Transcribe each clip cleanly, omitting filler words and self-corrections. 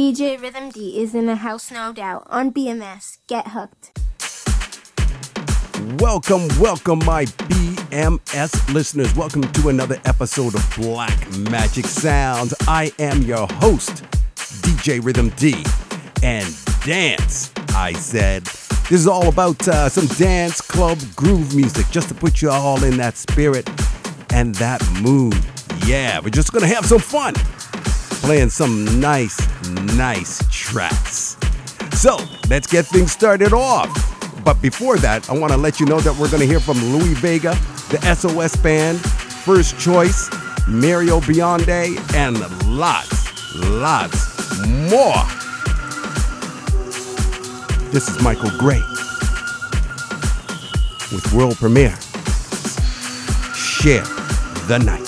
DJ Rhythm D is in the house, no doubt, on BMS. Get hooked. Welcome, my BMS listeners. Welcome to another episode of Black Magic Sounds. I am your host, DJ Rhythm D. And dance, I said. This is all about some dance, club, groove music, just to put you all in that spirit and that mood. Yeah, we're just going to have some fun playing some nice tracks. So let's get things started off. But before that, I want to let you know that we're going to hear from Louis Vega, the SOS Band, First Choice, Mario Biondi, and lots more. This is Michael Gray with world premiere, Share the Night.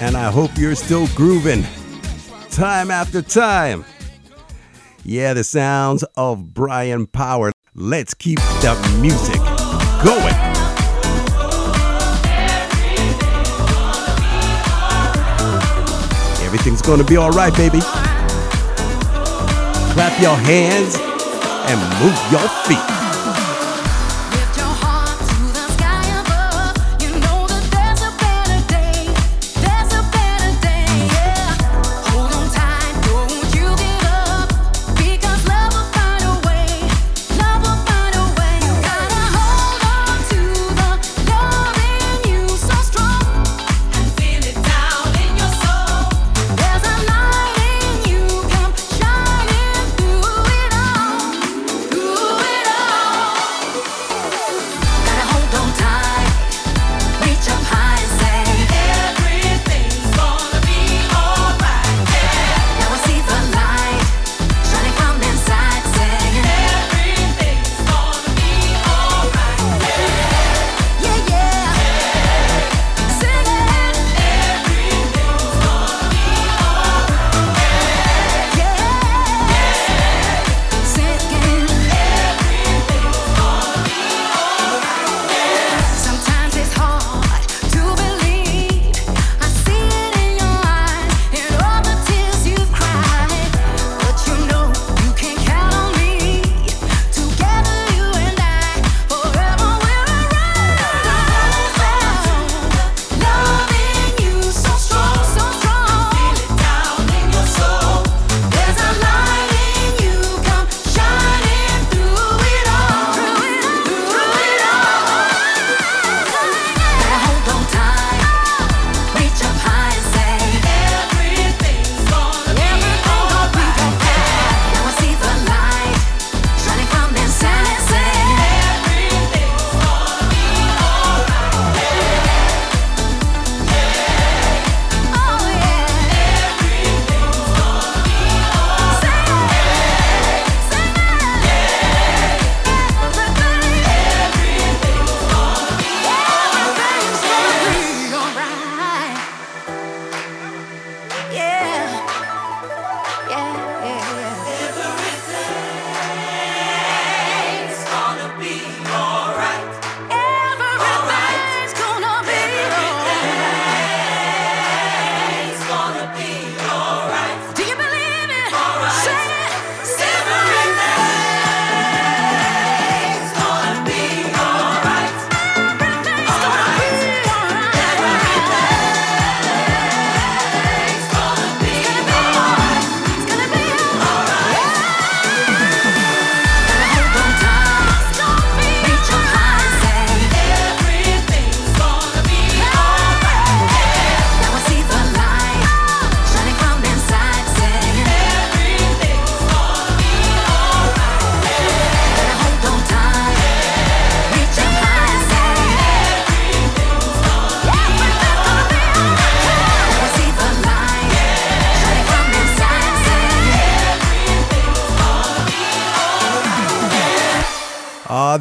I hope you're still grooving. Time after time. Yeah, the sounds of Brian Power. Let's keep the music going. Everything's going to be all right, baby. Clap your hands and move your feet.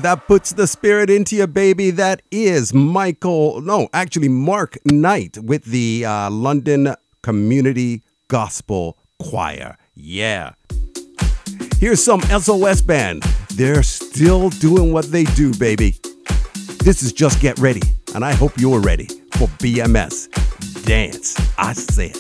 That puts the spirit into you, baby. That is Mark Knight with the London Community Gospel Choir. Yeah. Here's some SOS Band. They're still doing what they do, baby. This is Just Get Ready, and I hope you're ready for BMS. Dance, I said.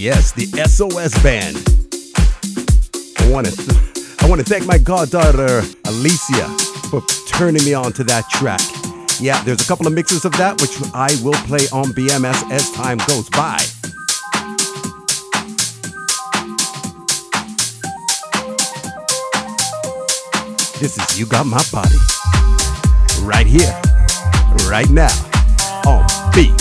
Yes, the SOS Band. I want to thank my goddaughter, Alicia, for turning me on to that track. Yeah, there's a couple of mixes of that, which I will play on BMS as time goes by. This is You Got My Body, right here, right now, on BMS.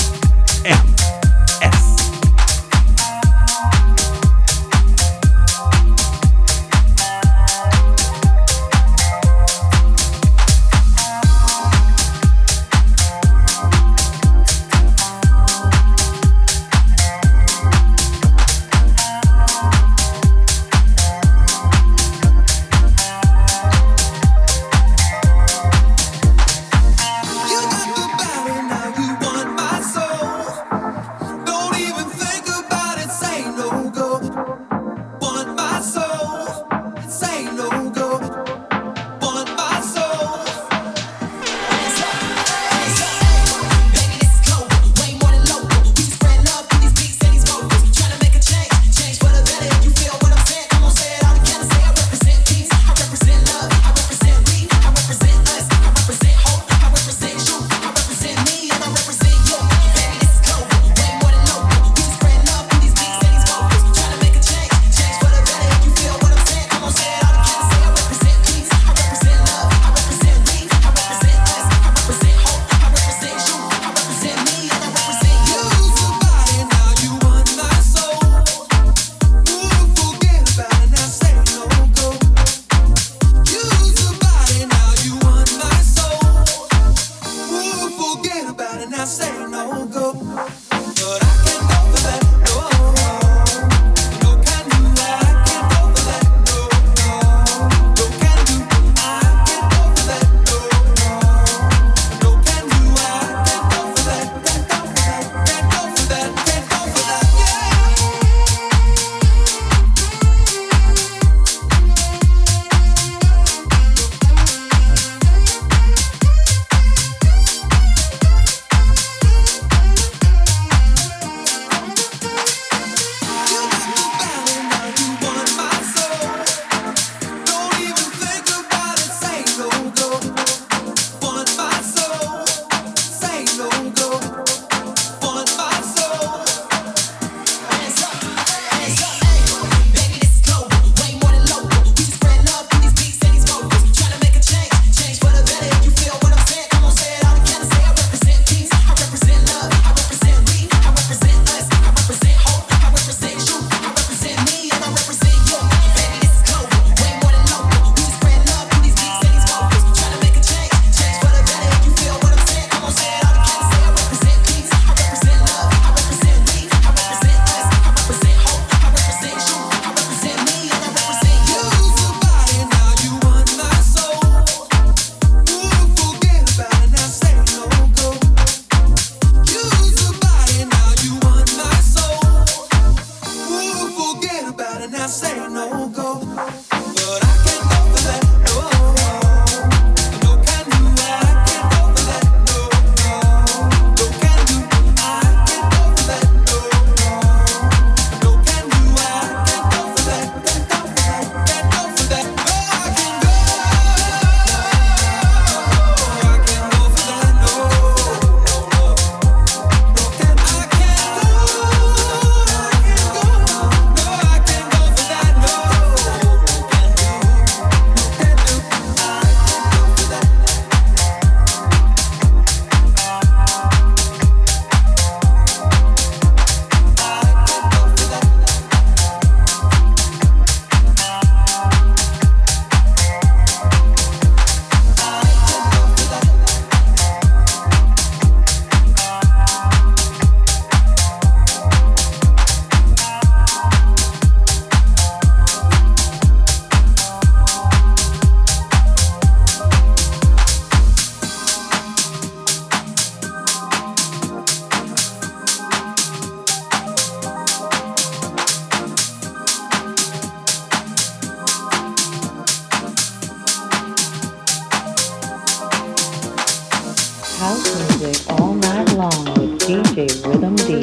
All night long with DJ Rhythm D.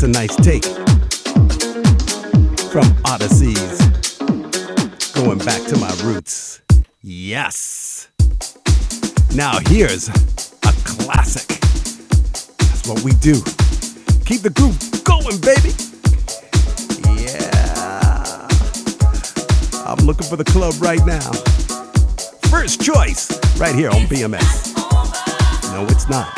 That's a nice take from Odysseys. Going back to my roots. Yes. Now here's a classic. That's what we do. Keep the groove going, baby. Yeah. I'm looking for the club right now. First Choice right here on BMS. No, it's not.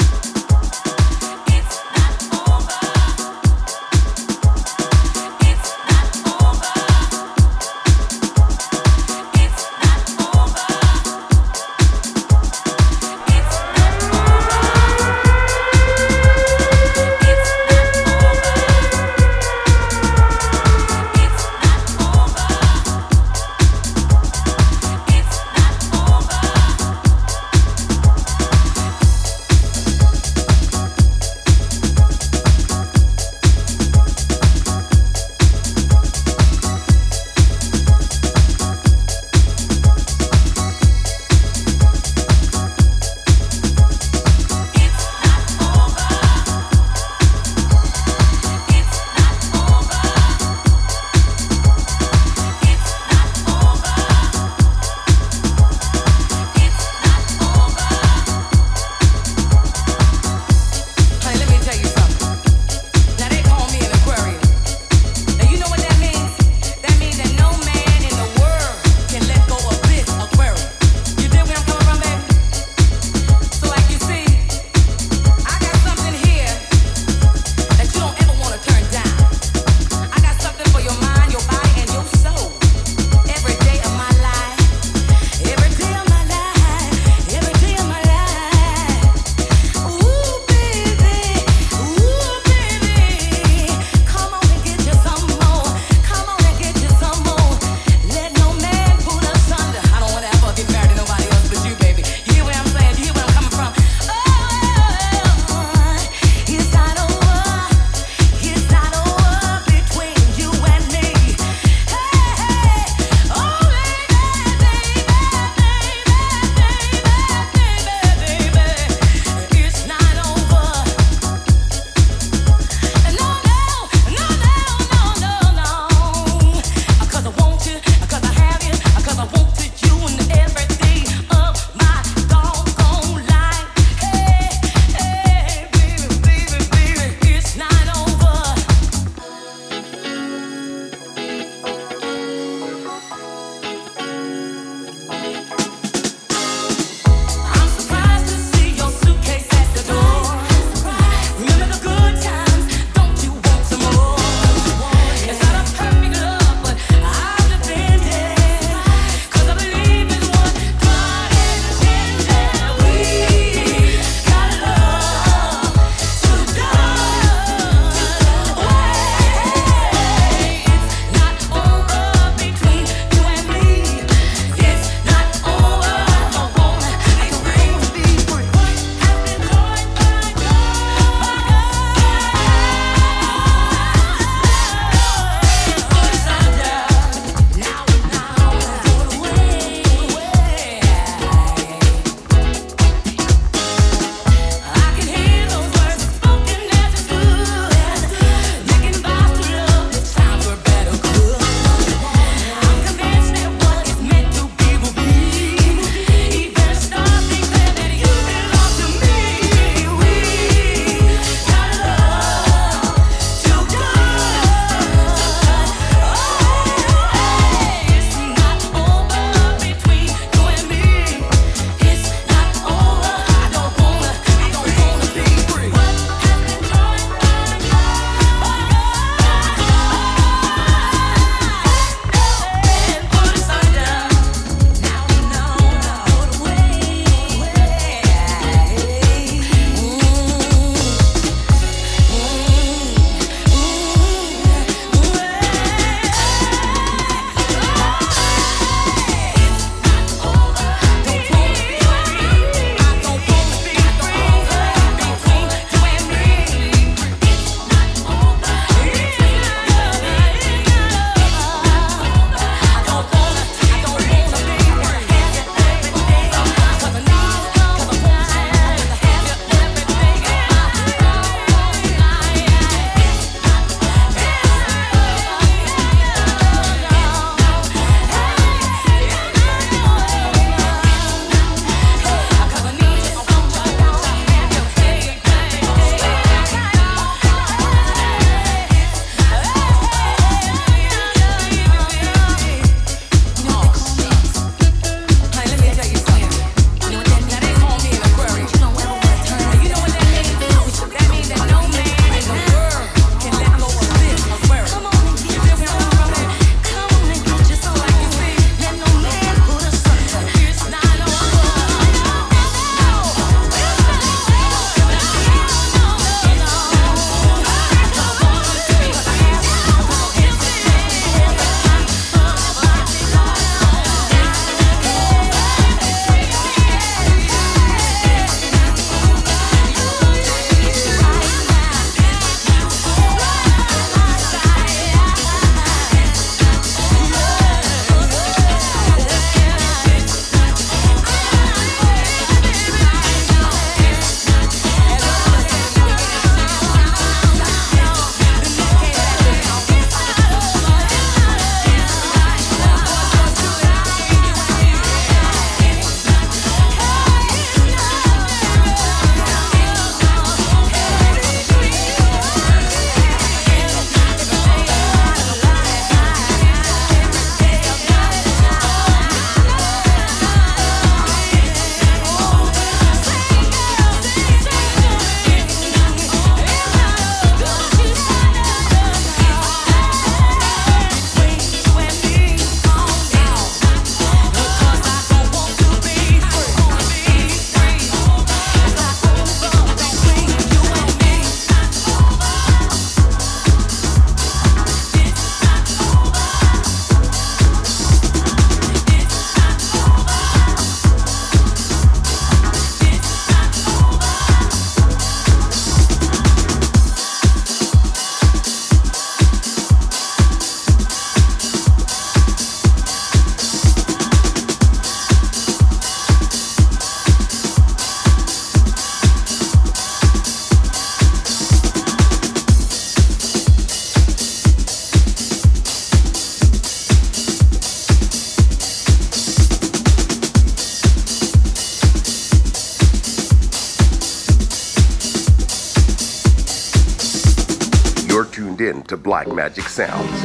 tuned in to Black Magic Sounds.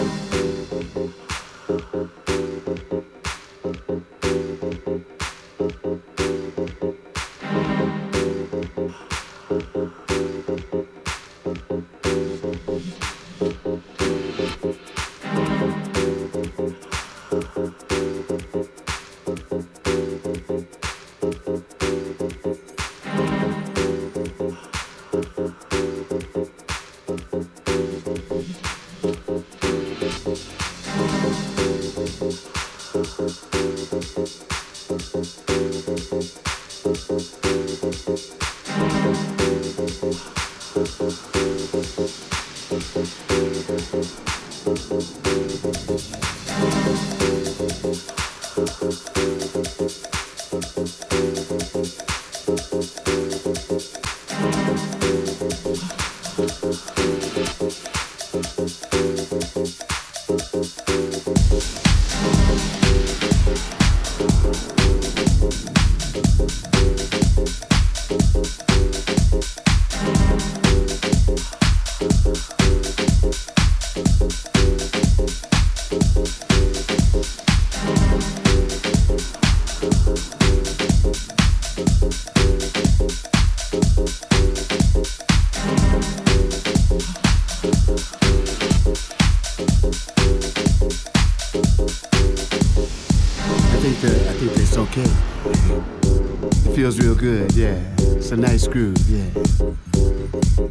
Feels real good, yeah. It's a nice groove, yeah.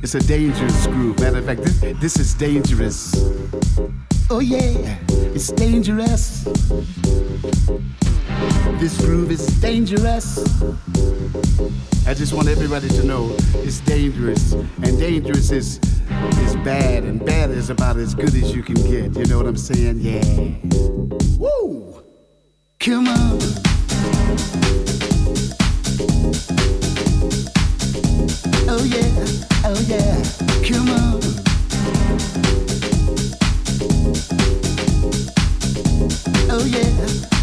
It's a dangerous groove. Matter of fact, this is dangerous. Oh yeah, it's dangerous. This groove is dangerous. I just want everybody to know it's dangerous. And dangerous is bad, and bad is about as good as you can get. You know what I'm saying? Yeah. Woo! Come on. Oh yeah, come on.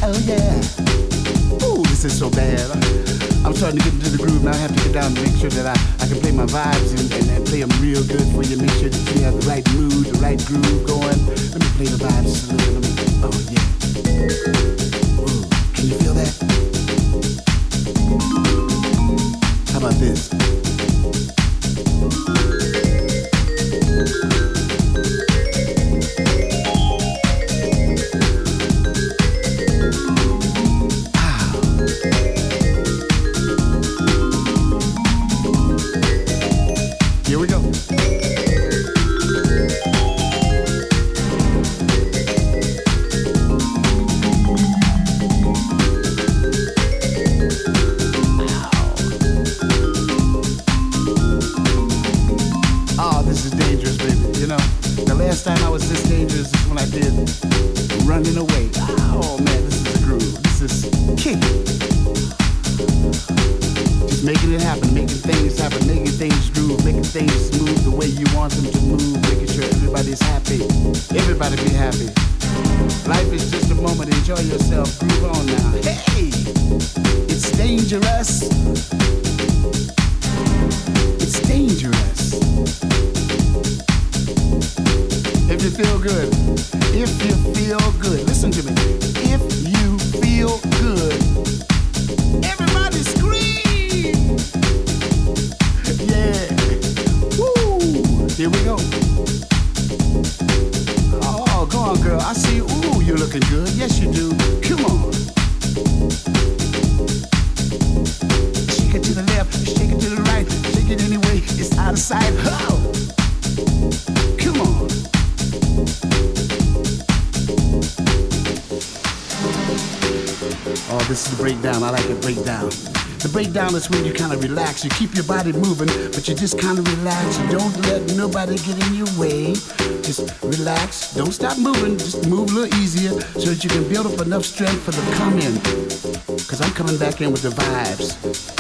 Oh yeah. Ooh, this is so bad. I'm starting to get into the groove now. I have to get down and make sure that I can play my vibes and play them real good for you. Make sure that you have the right mood, the right groove going. Let me play the vibes just a little bit. Oh yeah. Ooh, can you feel that? How about this? That's when you kind of relax. You keep your body moving, but you just kind of relax. You don't let nobody get in your way. Just relax. Don't stop moving. Just move a little easier so that you can build up enough strength for the come in. Because I'm coming back in with the vibes.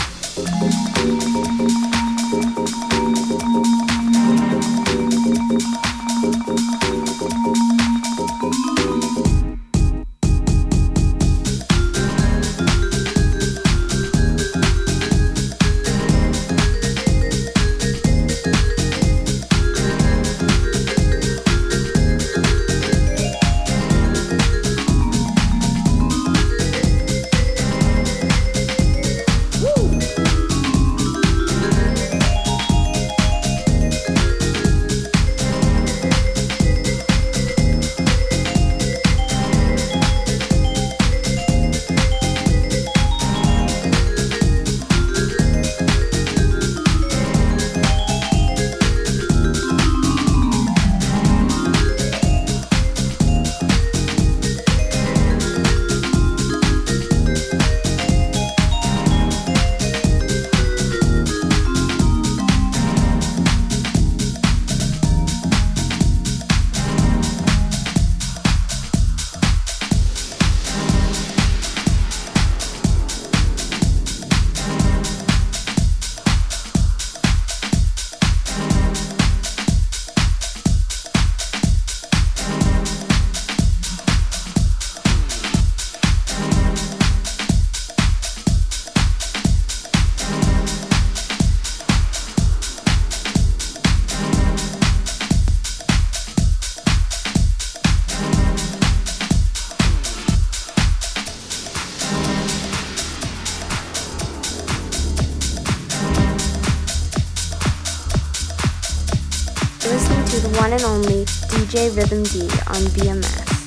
to the one and only DJ Rhythm D on BMS.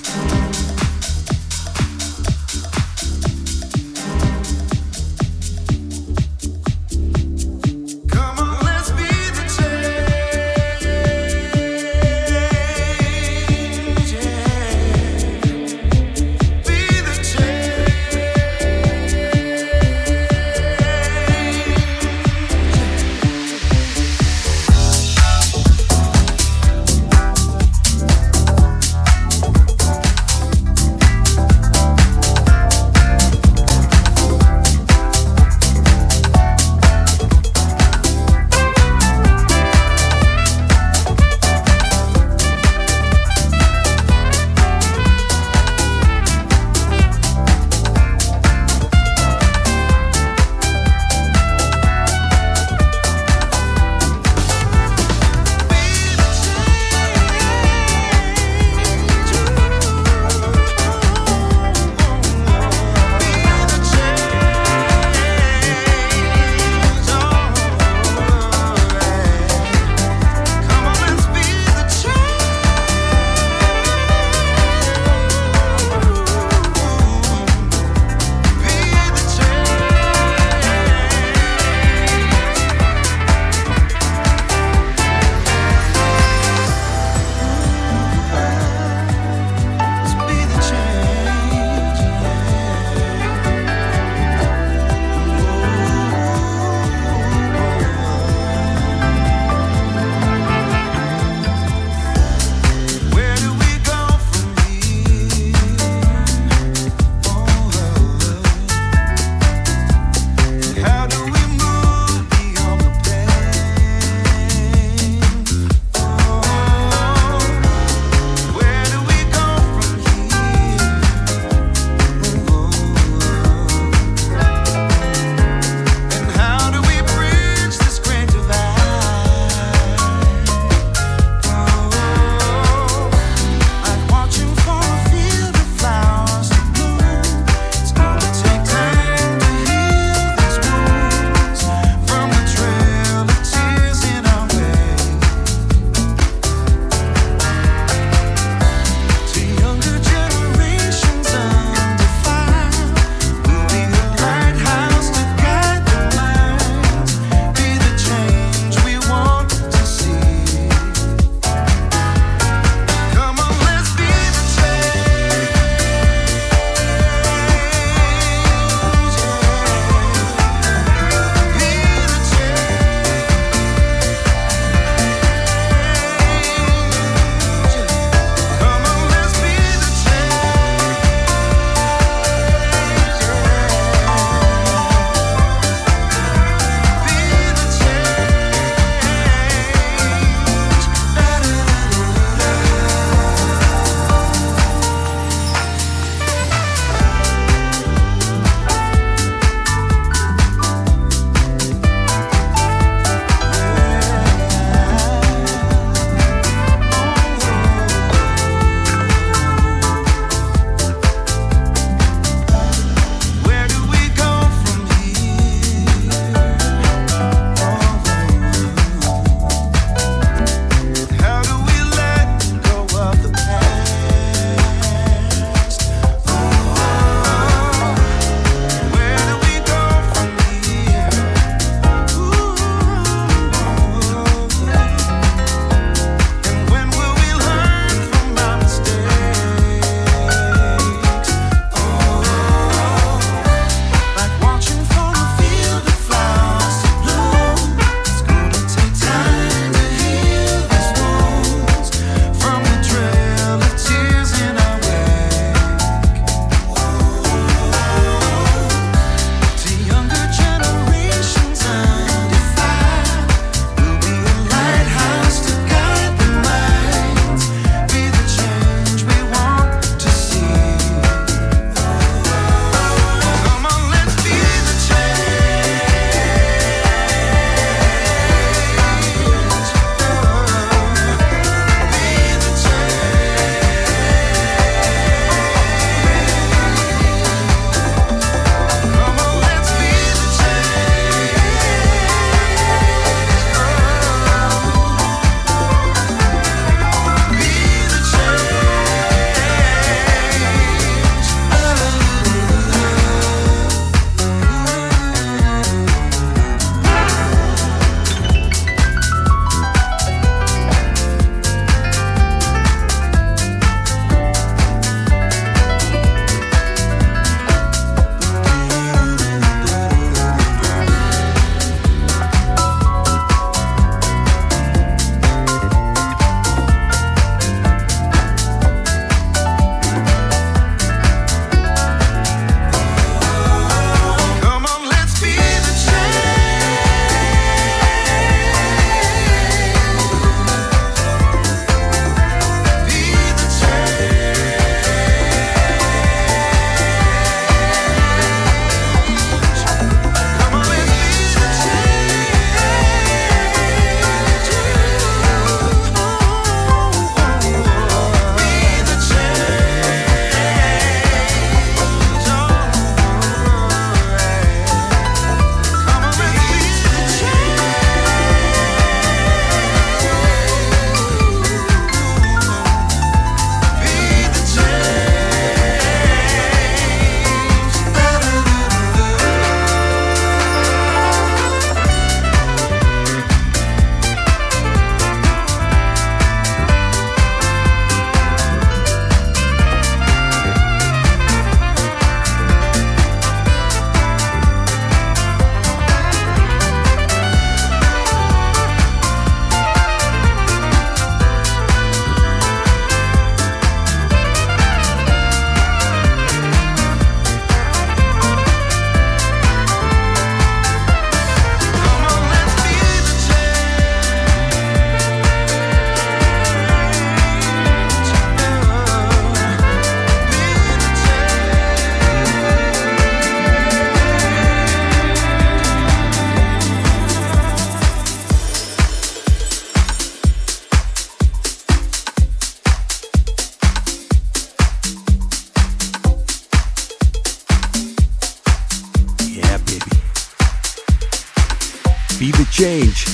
Be the Change.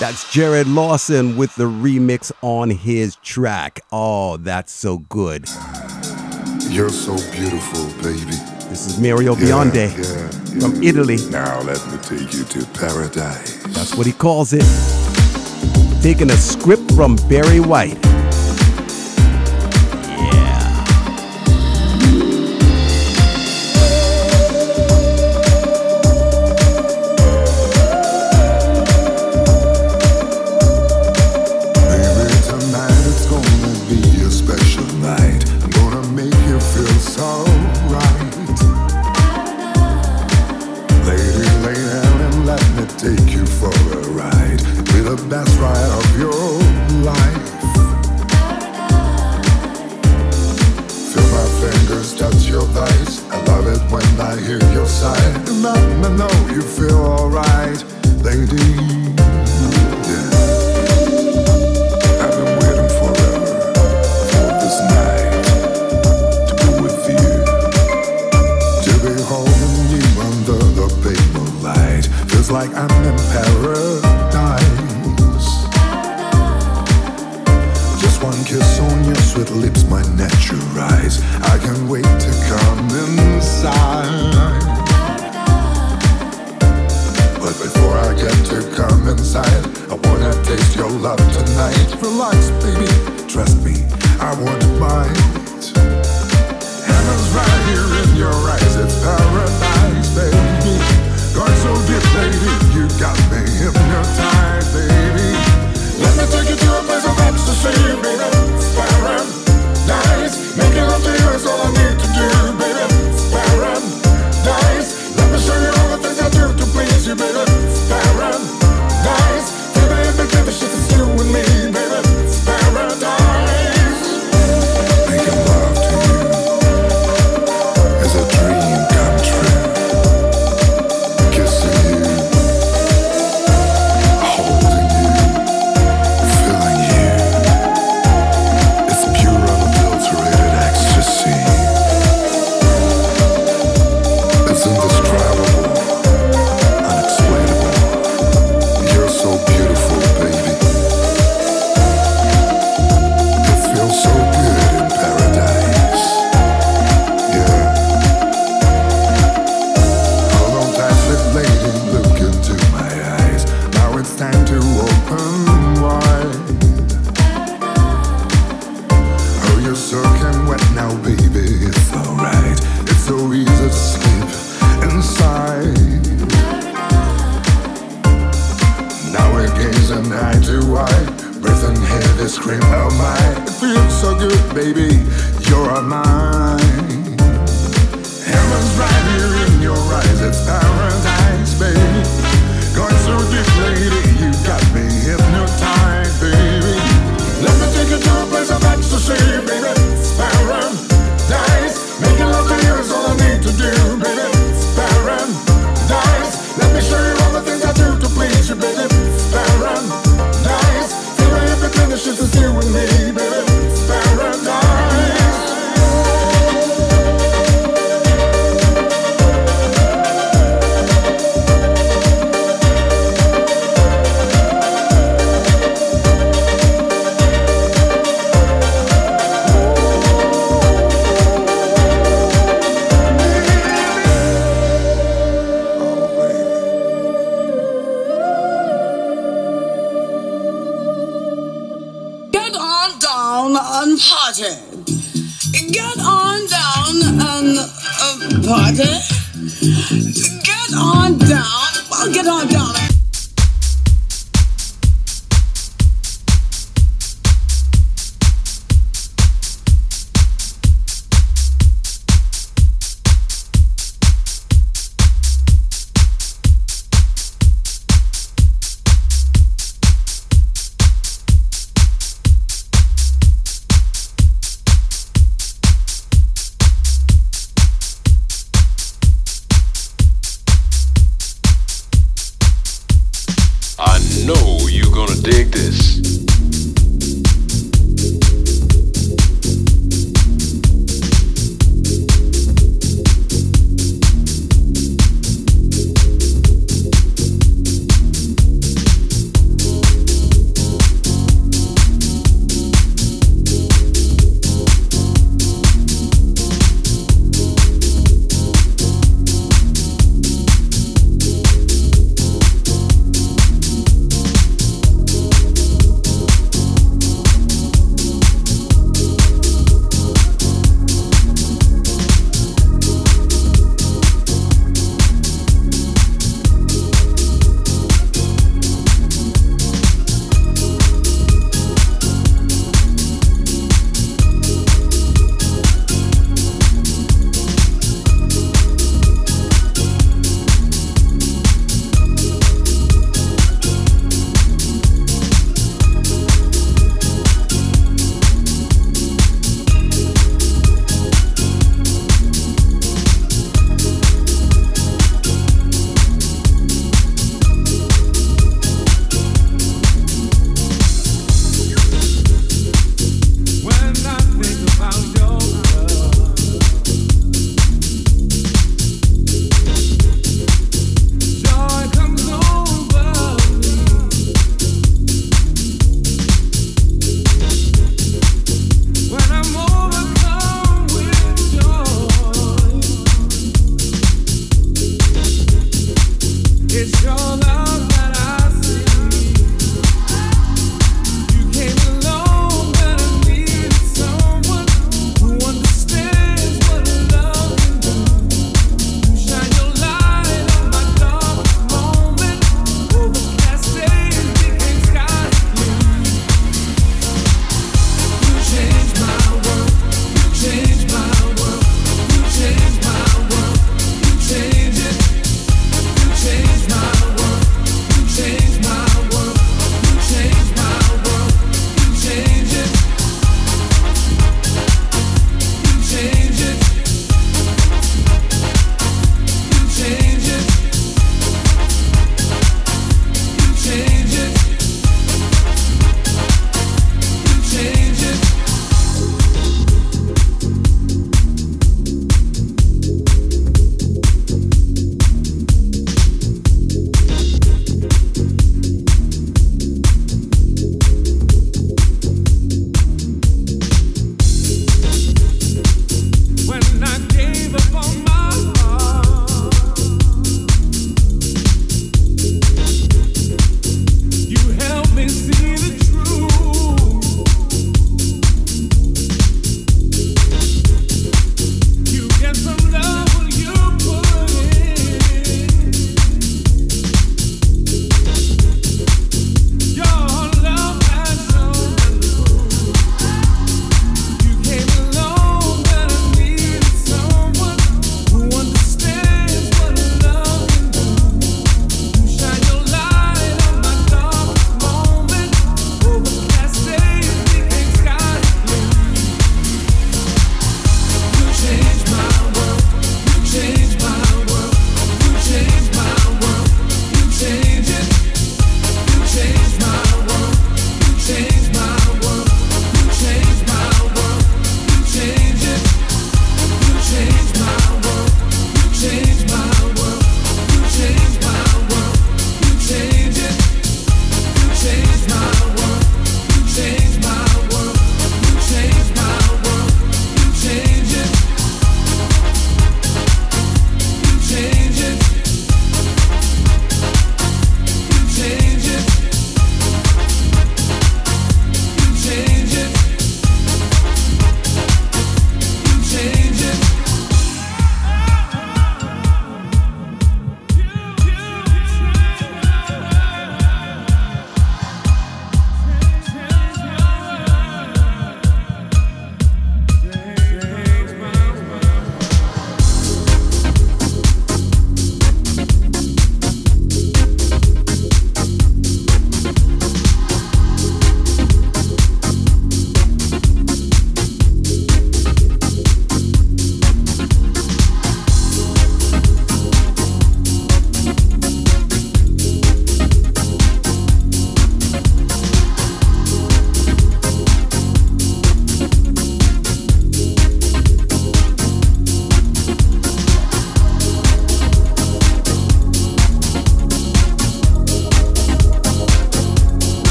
That's Jared Lawson with the remix on his track. Oh, that's so good. You're so beautiful, baby. This is Mario Biondi from Italy. Now let me take you to paradise. That's what he calls it. Taking a script from Barry White.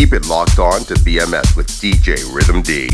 Keep it locked on to BMS with DJ Rhythm D.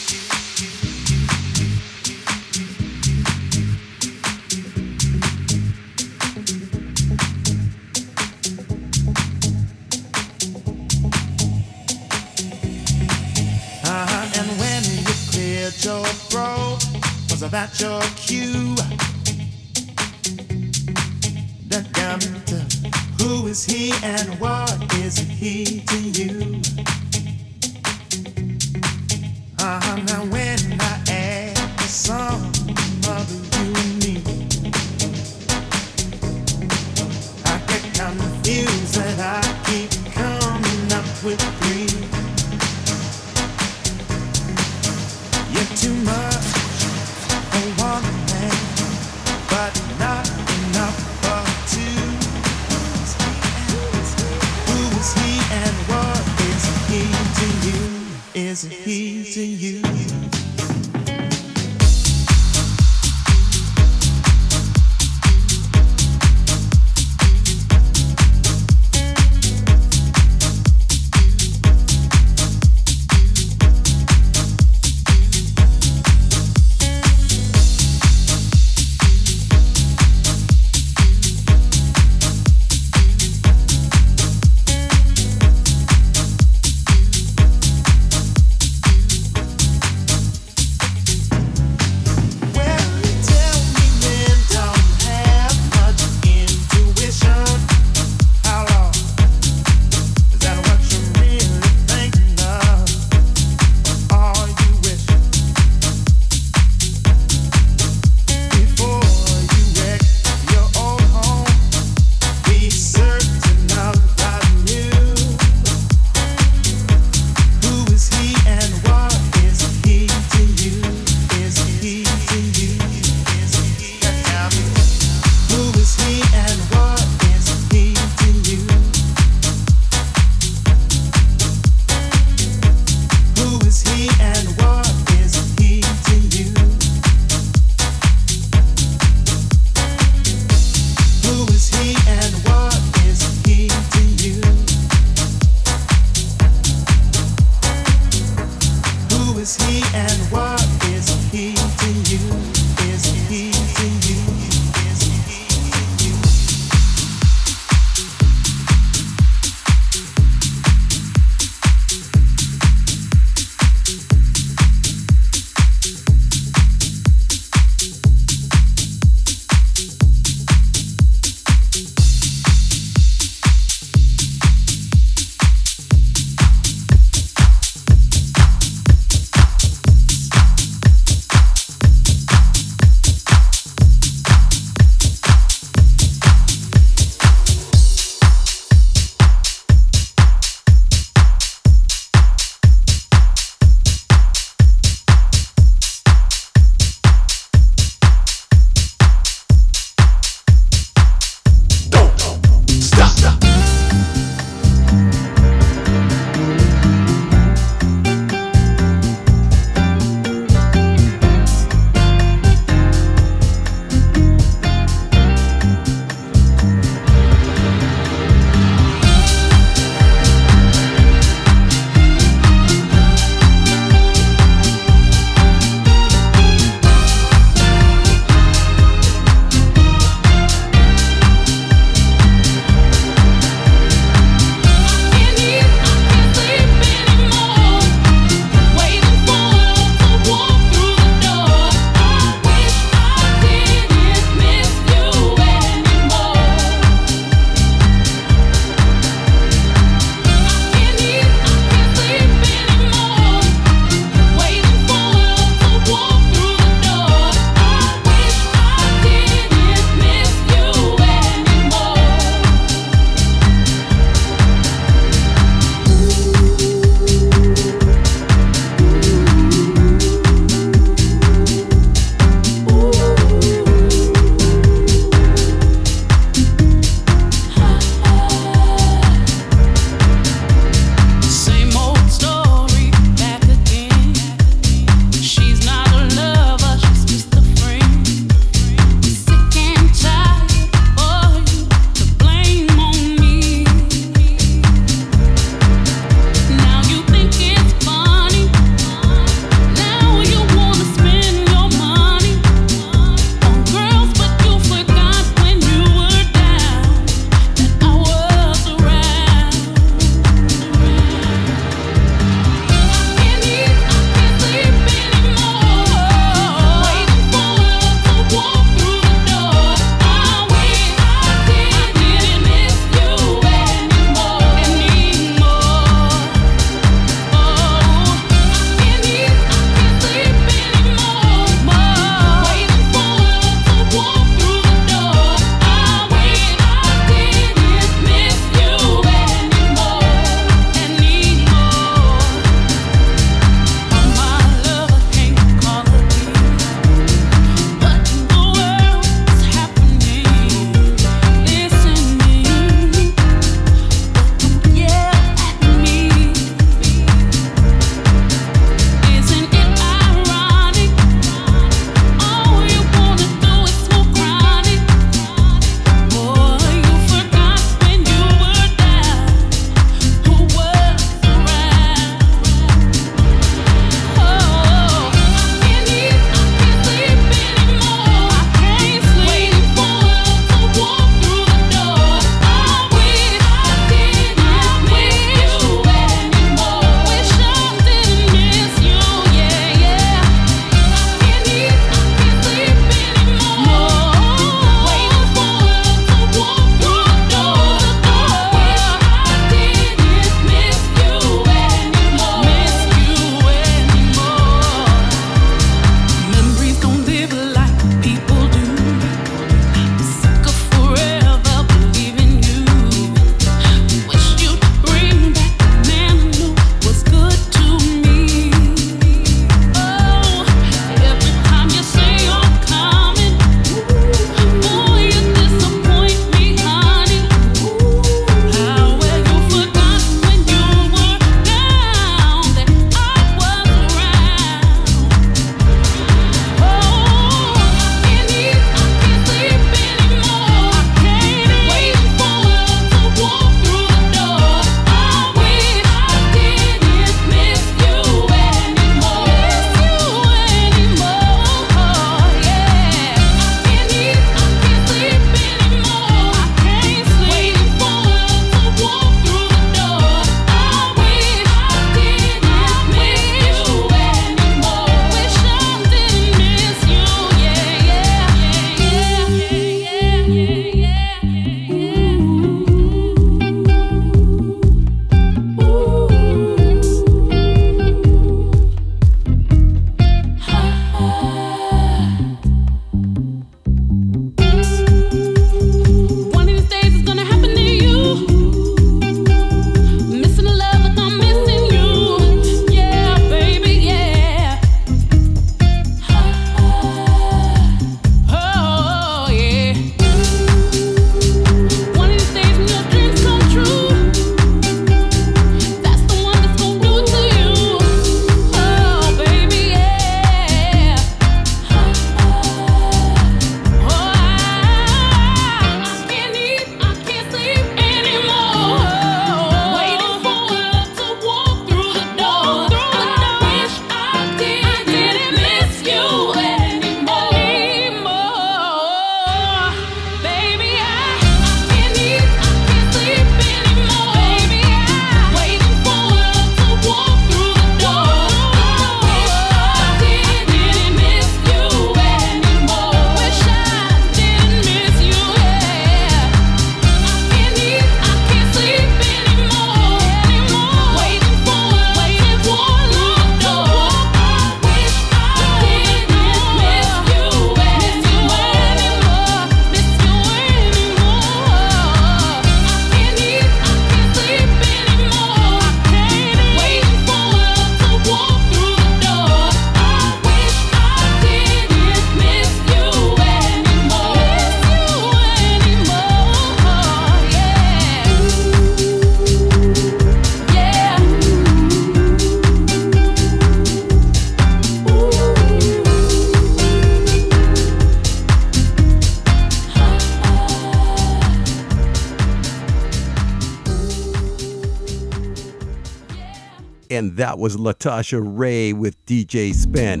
and that was Latasha Ray with DJ Spin.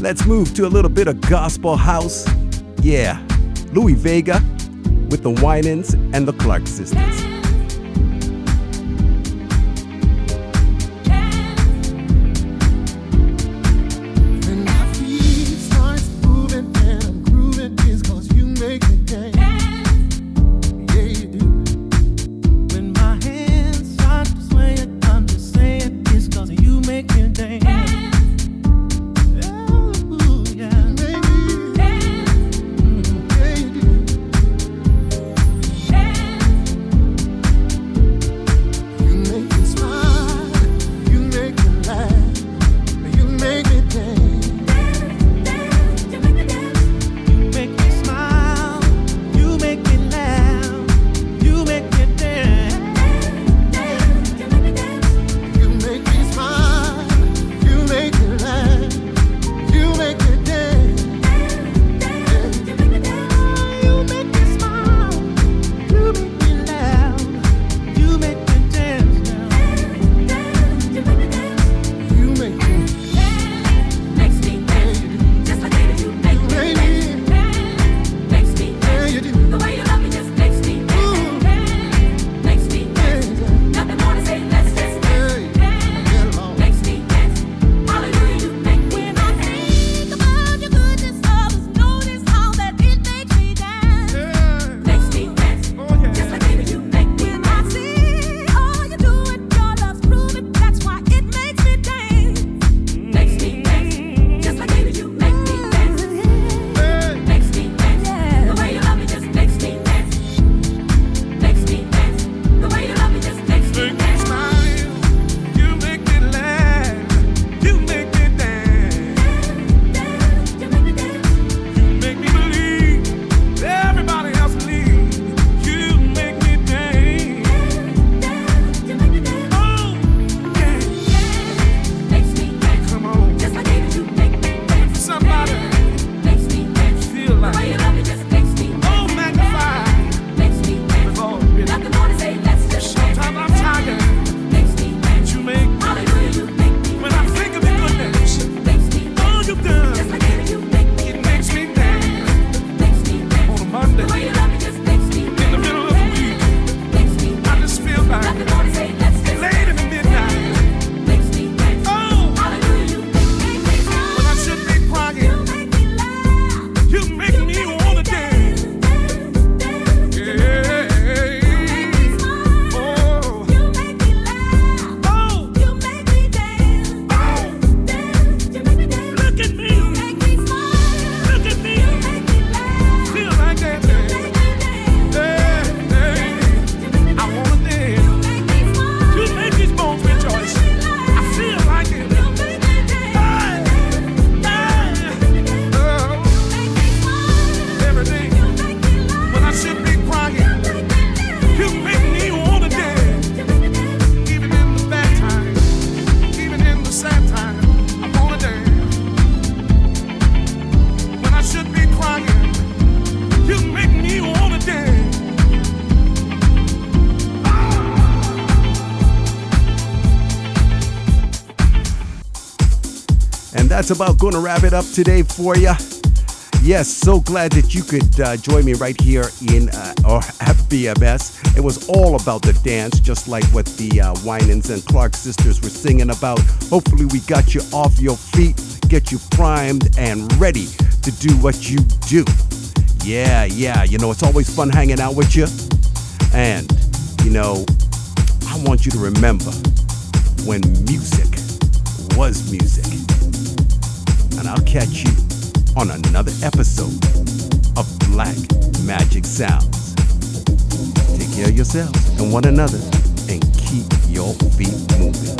Let's move to a little bit of gospel house. Yeah, Louis Vega with the Winans and the Clark Sisters. That's about going to wrap it up today for you. Yes, so glad that you could join me right here in at BMS. It was all about the dance, just like what the Winans and Clark sisters were singing about. Hopefully we got you off your feet, get you primed and ready to do what you do. Yeah, you know, it's always fun hanging out with you. And, you know, I want you to remember when music was music. And I'll catch you on another episode of Black Magic Sounds. Take care of yourselves and one another and keep your feet moving.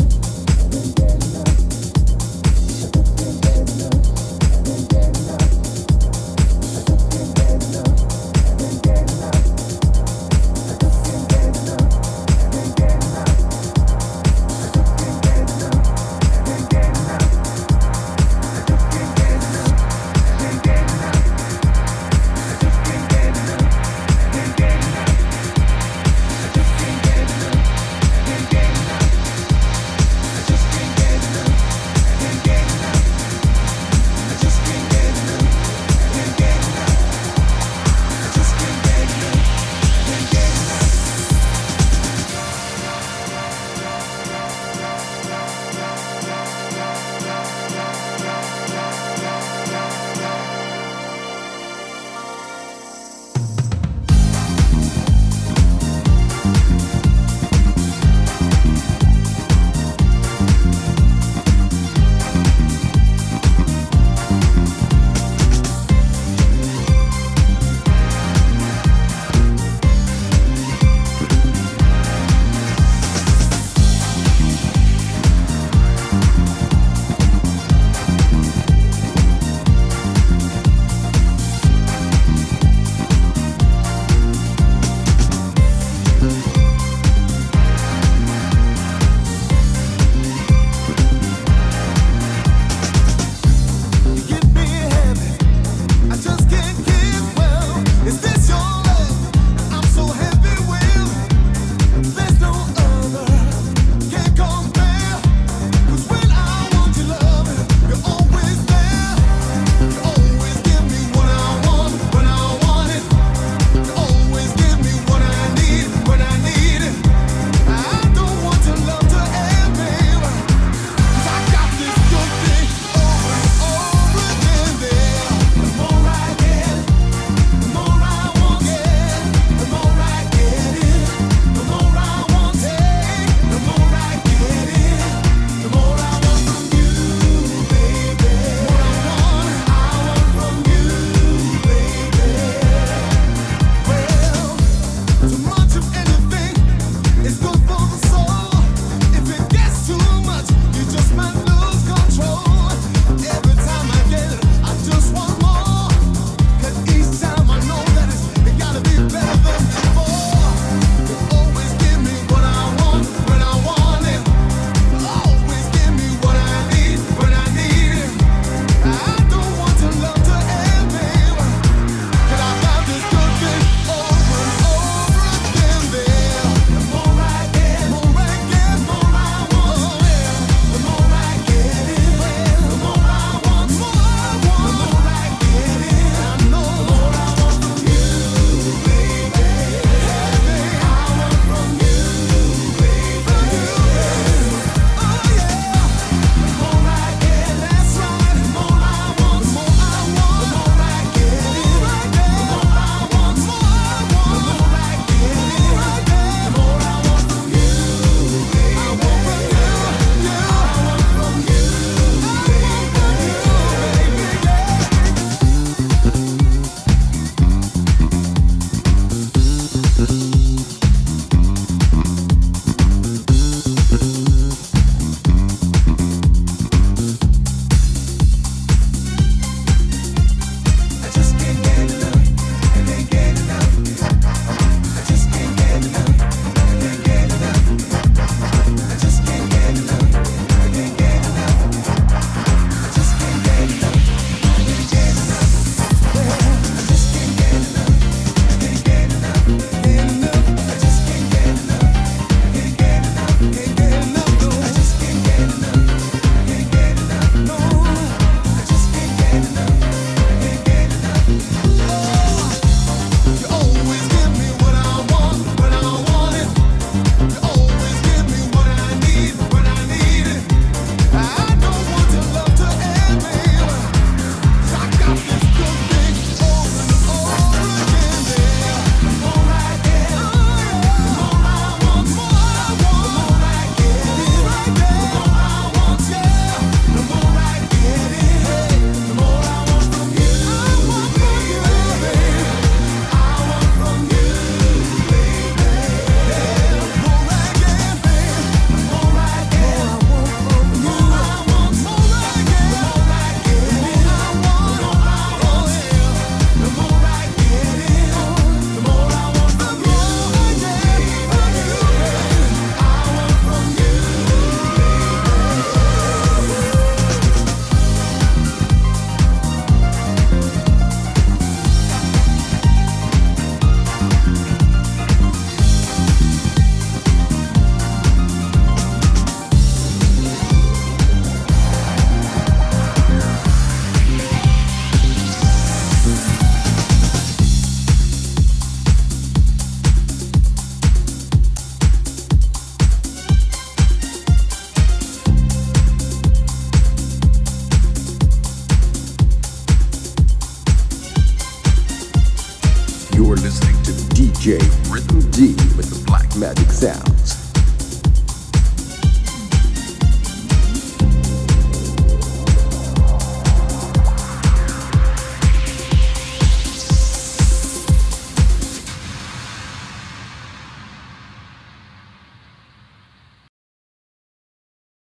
DJ Rhythm D with the Black Magic Sounds.